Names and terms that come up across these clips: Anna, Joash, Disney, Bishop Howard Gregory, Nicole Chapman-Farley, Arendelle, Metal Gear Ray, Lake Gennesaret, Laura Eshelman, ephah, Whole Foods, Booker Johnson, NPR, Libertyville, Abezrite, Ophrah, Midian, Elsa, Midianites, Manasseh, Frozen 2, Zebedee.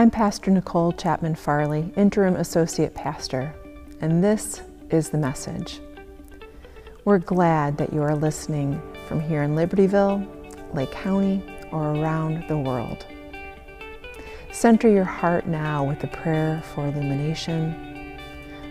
I'm Pastor Nicole Chapman-Farley, Interim Associate Pastor, and this is The Message. We're glad that you are listening from here in Libertyville, Lake County, or around the world. Center your heart now with a prayer for illumination.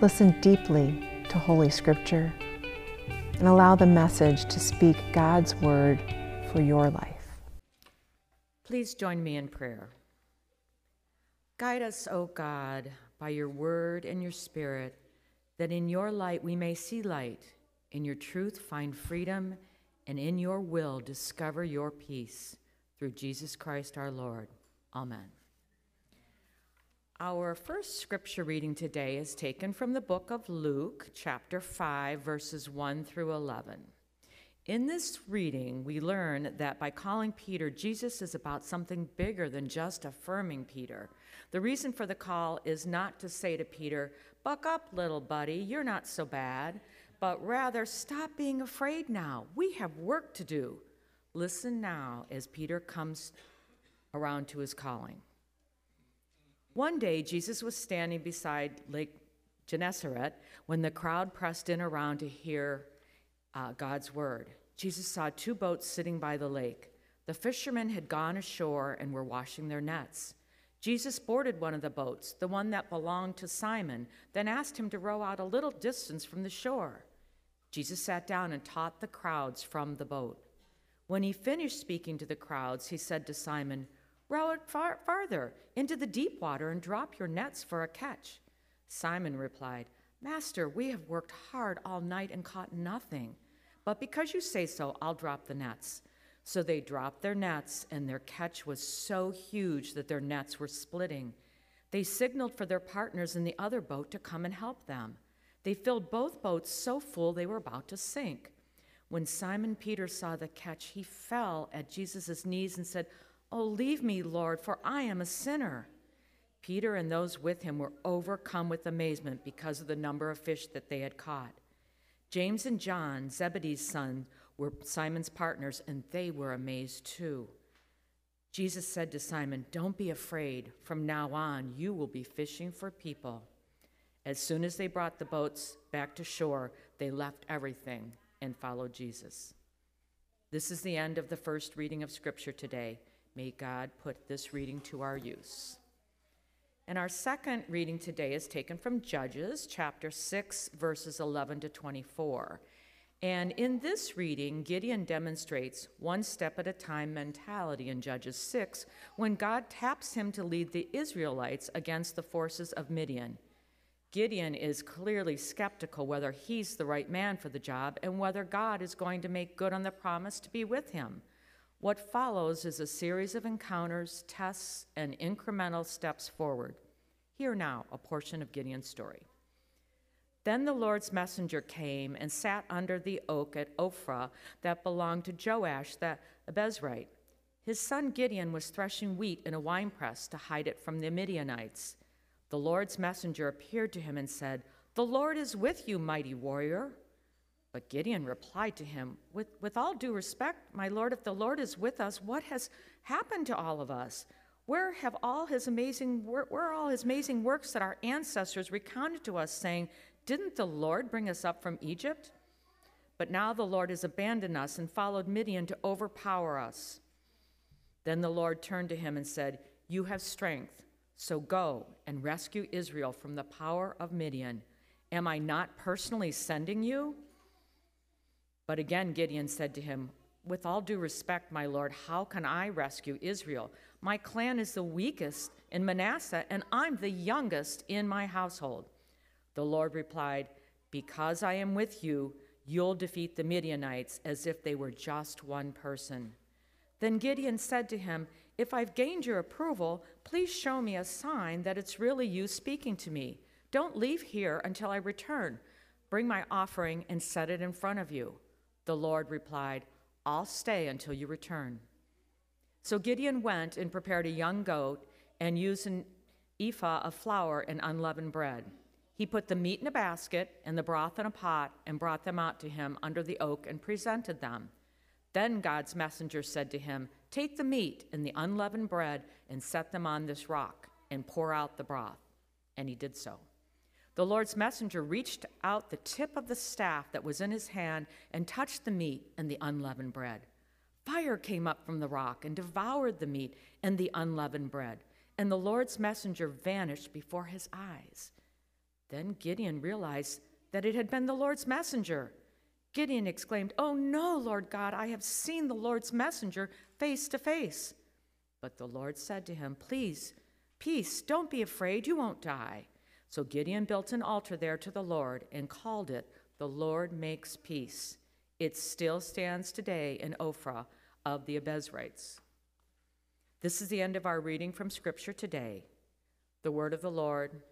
Listen deeply to Holy Scripture and allow the message to speak God's word for your life. Please join me in prayer. Guide us, O God, by your word and your spirit, that in your light we may see light, in your truth find freedom, and in your will discover your peace. Through Jesus Christ our Lord. Amen. Our first scripture reading today is taken from the book of Luke, chapter 5, verses 1 through 11. In this reading, we learn that by calling Peter, Jesus is about something bigger than just affirming Peter. The reason for the call is not to say to Peter, "Buck up, little buddy, you're not so bad," but rather, "Stop being afraid now. We have work to do." Listen now as Peter comes around to his calling. One day, Jesus was standing beside Lake Gennesaret when the crowd pressed in around to hear God's word. Jesus saw two boats sitting by the lake. The fishermen had gone ashore and were washing their nets. Jesus boarded one of the boats, the one that belonged to Simon, then asked him to row out a little distance from the shore. Jesus sat down and taught the crowds from the boat. When he finished speaking to the crowds, he said to Simon, "Row it farther into the deep water and drop your nets for a catch." Simon replied, "Master, we have worked hard all night and caught nothing. But because you say so, I'll drop the nets." So they dropped their nets, and their catch was so huge that their nets were splitting. They signaled for their partners in the other boat to come and help them. They filled both boats so full they were about to sink. When Simon Peter saw the catch, he fell at Jesus' knees and said, "Oh, leave me, Lord, for I am a sinner." Peter and those with him were overcome with amazement because of the number of fish that they had caught. James and John, Zebedee's son, were Simon's partners, and they were amazed too. Jesus said to Simon, "Don't be afraid. From now on, you will be fishing for people." As soon as they brought the boats back to shore, they left everything and followed Jesus. This is the end of the first reading of Scripture today. May God put this reading to our use. And our second reading today is taken from Judges, chapter 6, verses 11 to 24. And in this reading, Gideon demonstrates one step at a time mentality in Judges 6 when God taps him to lead the Israelites against the forces of Midian. Gideon is clearly skeptical whether he's the right man for the job and whether God is going to make good on the promise to be with him. What follows is a series of encounters, tests, and incremental steps forward. Hear now a portion of Gideon's story. Then the Lord's messenger came and sat under the oak at Ophrah that belonged to Joash the Abezrite. His son Gideon was threshing wheat in a winepress to hide it from the Midianites. The Lord's messenger appeared to him and said, "The Lord is with you, mighty warrior." But Gideon replied to him, with all due respect, my Lord, if the Lord is with us, what has happened to all of us? Where are all his amazing works that our ancestors recounted to us, saying, "Didn't the Lord bring us up from Egypt?" But now the Lord has abandoned us and followed Midian to overpower us. Then the Lord turned to him and said, "You have strength, so go and rescue Israel from the power of Midian. Am I not personally sending you?" But again Gideon said to him, "With all due respect, my Lord, how can I rescue Israel? My clan is the weakest in Manasseh, and I'm the youngest in my household." The Lord replied, "Because I am with you, you'll defeat the Midianites as if they were just one person." Then Gideon said to him, "If I've gained your approval, please show me a sign that it's really you speaking to me. Don't leave here until I return. Bring my offering and set it in front of you." The Lord replied, "I'll stay until you return." So Gideon went and prepared a young goat and used an ephah of flour and unleavened bread. He put the meat in a basket and the broth in a pot and brought them out to him under the oak and presented them. Then God's messenger said to him, "Take the meat and the unleavened bread and set them on this rock, and pour out the broth. And he did so. The Lord's messenger reached out the tip of the staff that was in his hand and touched the meat and the unleavened bread. Fire came up from the rock and devoured the meat and the unleavened bread, and the Lord's messenger vanished before his eyes. Then Gideon realized that it had been the Lord's messenger. Gideon exclaimed, "Oh no, Lord God, I have seen the Lord's messenger face to face." But the Lord said to him, "Please, peace, don't be afraid, you won't die." So Gideon built an altar there to the Lord and called it, "The Lord Makes Peace." It still stands today in Ophrah of the Abezrites. This is the end of our reading from Scripture today. The word of the Lord.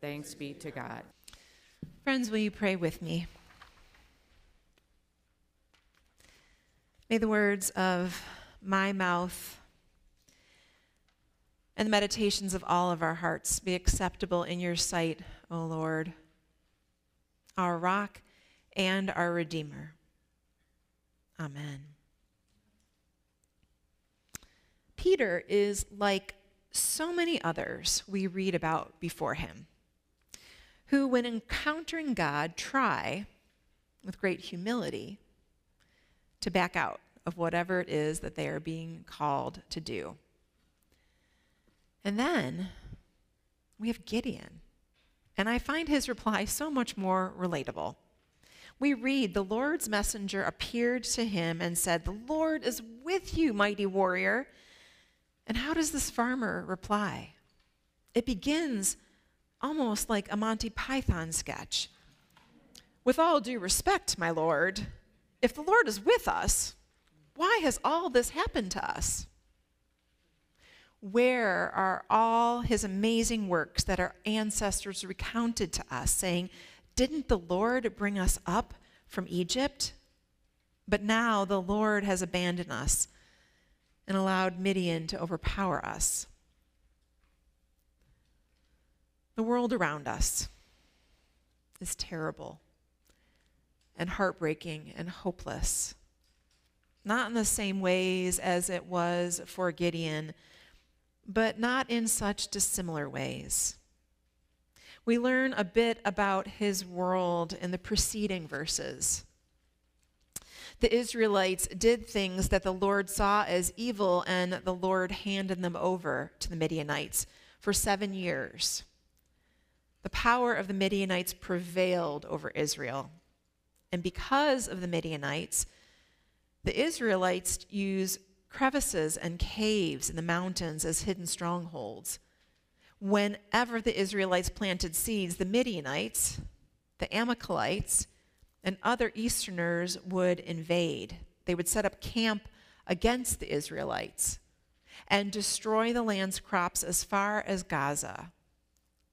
Thanks be to God. Friends, will you pray with me? May the words of my mouth and the meditations of all of our hearts be acceptable in your sight, O Lord, our rock and our Redeemer. Amen. Peter is like so many others we read about before him, who, when encountering God, try, with great humility, to back out of whatever it is that they are being called to do. And then we have Gideon, and I find his reply so much more relatable. We read, "The Lord's messenger appeared to him and said, 'The Lord is with you, mighty warrior.'" And how does this farmer reply? It begins almost like a Monty Python sketch. "With all due respect, my lord, if the Lord is with us, why has all this happened to us? Where are all his amazing works that our ancestors recounted to us, saying, 'Didn't the Lord bring us up from Egypt?' But now the Lord has abandoned us and allowed Midian to overpower us." The world around us is terrible and heartbreaking and hopeless, not in the same ways as it was for Gideon, but not in such dissimilar ways. We learn a bit about his world in the preceding verses. The Israelites did things that the Lord saw as evil, and the Lord handed them over to the Midianites for 7 years. The power of the Midianites prevailed over Israel, and because of the Midianites, the Israelites used crevices and caves in the mountains as hidden strongholds. Whenever the Israelites planted seeds, the Midianites, the Amalekites, and other Easterners would invade. They would set up camp against the Israelites and destroy the land's crops as far as Gaza,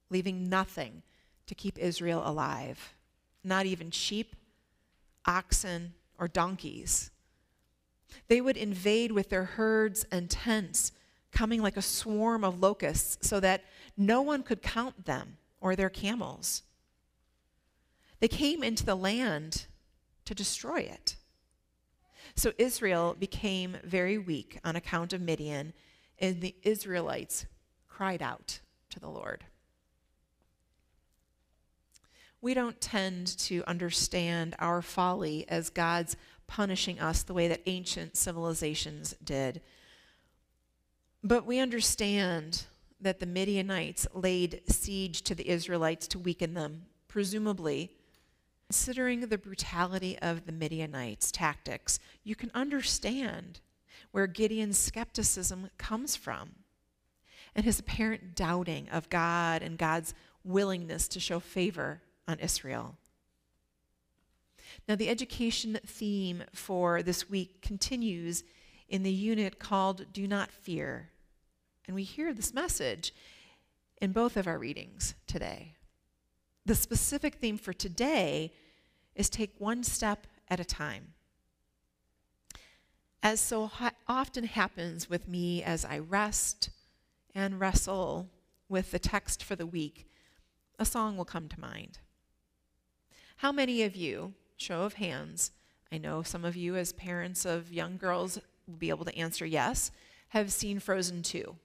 leaving nothing to keep Israel alive, not even sheep, oxen, or donkeys. They would invade with their herds and tents, coming like a swarm of locusts, so that no one could count them or their camels. They came into the land to destroy it. So Israel became very weak on account of Midian, and the Israelites cried out to the Lord. We don't tend to understand our folly as God's punishing us the way that ancient civilizations did. But we understand that the Midianites laid siege to the Israelites to weaken them, presumably. Considering the brutality of the Midianites' tactics, you can understand where Gideon's skepticism comes from and his apparent doubting of God and God's willingness to show favor on Israel. Now, the education theme for this week continues in the unit called "Do Not Fear," and we hear this message in both of our readings today. The specific theme for today is "Take One Step at a Time." As so often happens with me as I rest and wrestle with the text for the week, a song will come to mind. How many of you, show of hands, I know some of you as parents of young girls will be able to answer yes, have seen Frozen 2.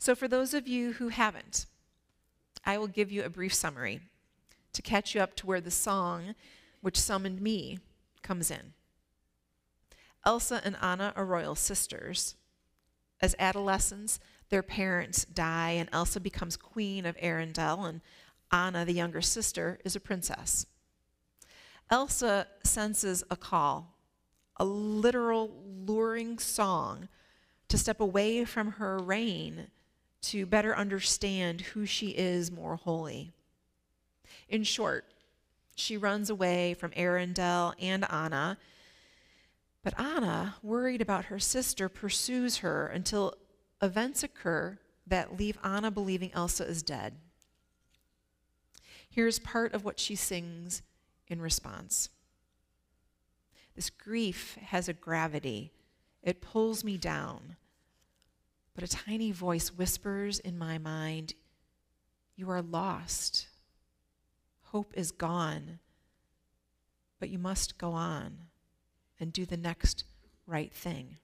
So for those of you who haven't, I will give you a brief summary to catch you up to where the song which summoned me comes in. Elsa and Anna are royal sisters. As adolescents, their parents die, and Elsa becomes queen of Arendelle, and Anna, the younger sister, is a princess. Elsa senses a call, a literal luring song, to step away from her reign to better understand who she is more wholly. In short, she runs away from Arendelle and Anna, but Anna, worried about her sister, pursues her until events occur that leave Anna believing Elsa is dead. Here's part of what she sings in response. This grief has a gravity. It pulls me down. But a tiny voice whispers in my mind, "You are lost. Hope is gone, but you must go on and do the next right thing.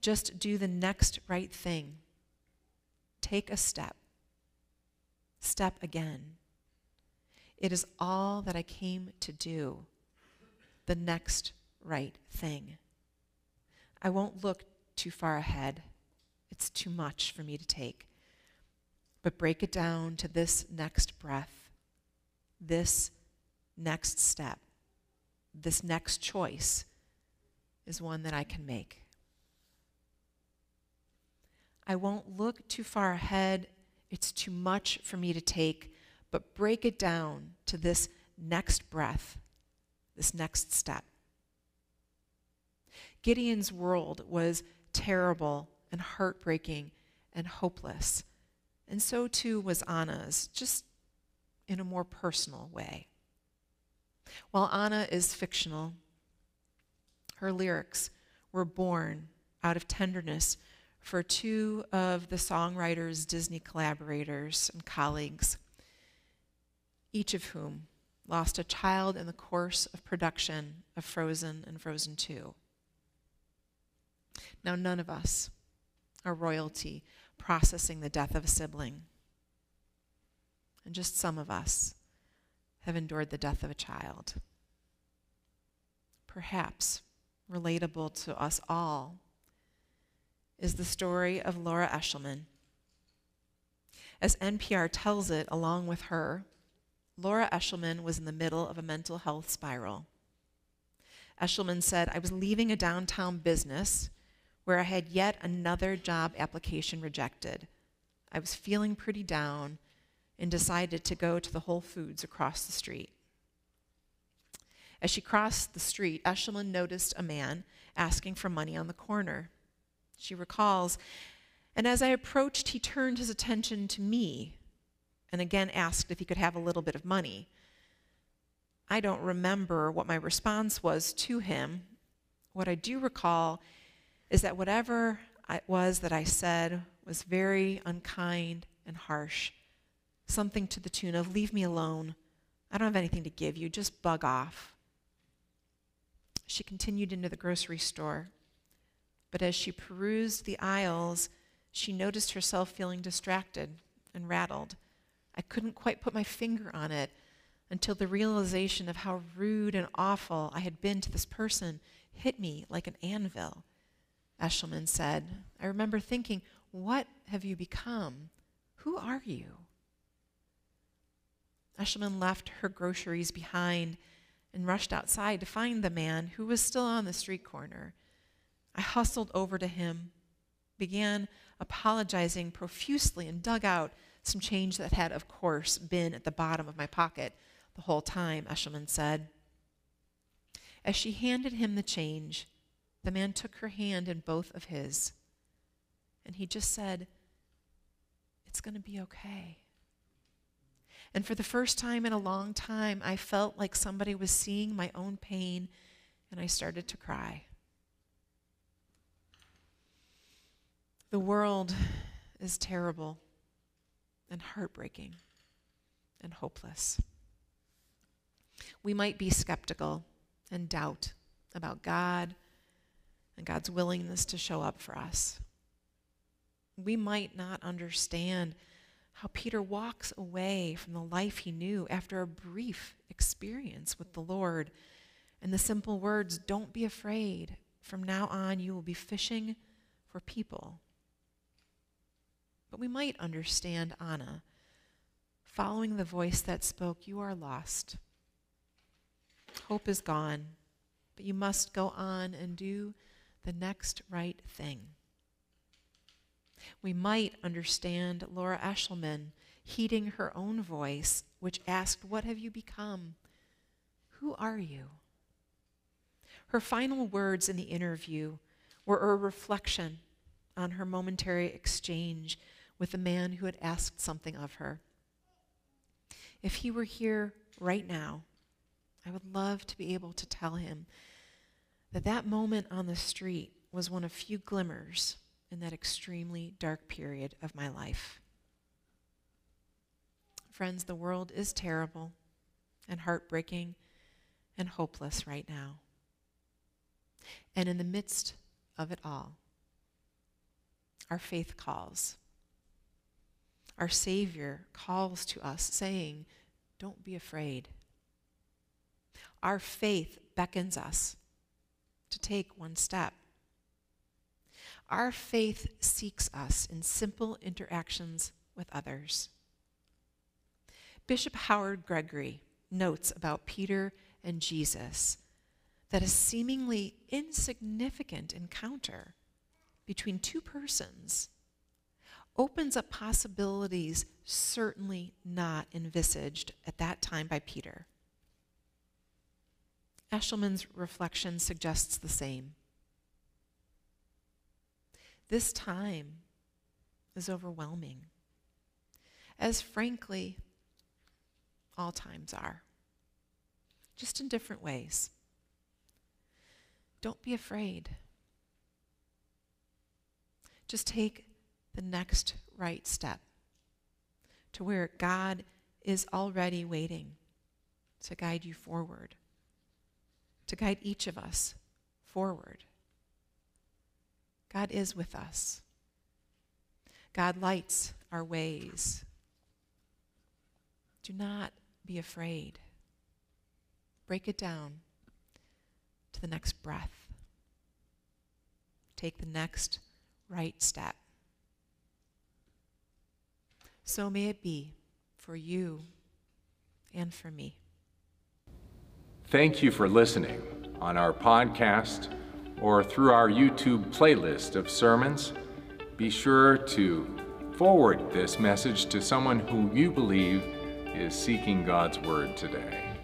Just do the next right thing. Take a step. Step again. It is all that I came to do, the next right thing. I won't look too far ahead. It's too much for me to take. But break it down to this next breath. This next step, this next choice is one that I can make. I won't look too far ahead. It's too much for me to take, but break it down to this next breath, this next step." Gideon's world was terrible and heartbreaking and hopeless, and so too was Anna's, just in a more personal way. While Anna is fictional, her lyrics were born out of tenderness for two of the songwriter's Disney collaborators and colleagues, each of whom lost a child in the course of production of Frozen and Frozen 2. Now, none of us are royalty processing the death of a sibling. And just some of us have endured the death of a child. Perhaps relatable to us all is the story of Laura Eshelman. As NPR tells it, along with her, Laura Eshelman was in the middle of a mental health spiral. Eshelman said, "I was leaving a downtown business where I had yet another job application rejected. I was feeling pretty down and decided to go to the Whole Foods across the street. As she crossed the street, Eshelman noticed a man asking for money on the corner." She recalls, "And as I approached, he turned his attention to me and again asked if he could have a little bit of money. I don't remember what my response was to him. What I do recall is that whatever it was that I said was very unkind and harsh. Something to the tune of, 'Leave me alone. I don't have anything to give you. Just bug off.'" She continued into the grocery store, but as she perused the aisles, she noticed herself feeling distracted and rattled. "I couldn't quite put my finger on it until the realization of how rude and awful I had been to this person hit me like an anvil," Eshelman said. "I remember thinking, what have you become? Who are you?" Eshelman left her groceries behind and rushed outside to find the man, who was still on the street corner. "I hustled over to him, began apologizing profusely, and dug out some change that had, of course, been at the bottom of my pocket the whole time," Eshelman said. As she handed him the change, the man took her hand in both of his, and he just said, "It's going to be okay." And for the first time in a long time, I felt like somebody was seeing my own pain, and I started to cry. The world is terrible and heartbreaking and hopeless. We might be skeptical and doubt about God and God's willingness to show up for us. we might not understand how Peter walks away from the life he knew after a brief experience with the Lord. And the simple words, "Don't be afraid. From now on, you will be fishing for people." But we might understand Anna, following the voice that spoke, "You are lost. Hope is gone, but you must go on and do the next right thing." We might understand Laura Eshelman, heeding her own voice, which asked, "What have you become? Who are you?" Her final words in the interview were a reflection on her momentary exchange with the man who had asked something of her. If he were here right now, I would love to be able to tell him that that moment on the street was one of few glimmers in that extremely dark period of my life. Friends, the world is terrible and heartbreaking and hopeless right now. And in the midst of it all, our faith calls. Our Savior calls to us, saying, "Don't be afraid." Our faith beckons us to take one step. Our faith seeks us in simple interactions with others. Bishop Howard Gregory notes about Peter and Jesus that a seemingly insignificant encounter between two persons opens up possibilities certainly not envisaged at that time by Peter. Eshelman's reflection suggests the same. This time is overwhelming, as frankly all times are, just in different ways. Don't be afraid. Just take the next right step to where God is already waiting to guide you forward, to guide each of us forward. God is with us. God lights our ways. Do not be afraid. Break it down to the next breath. Take the next right step. So may it be for you and for me. Thank you for listening on our podcast or through our YouTube playlist of sermons. Be sure to forward this message to someone who you believe is seeking God's word today.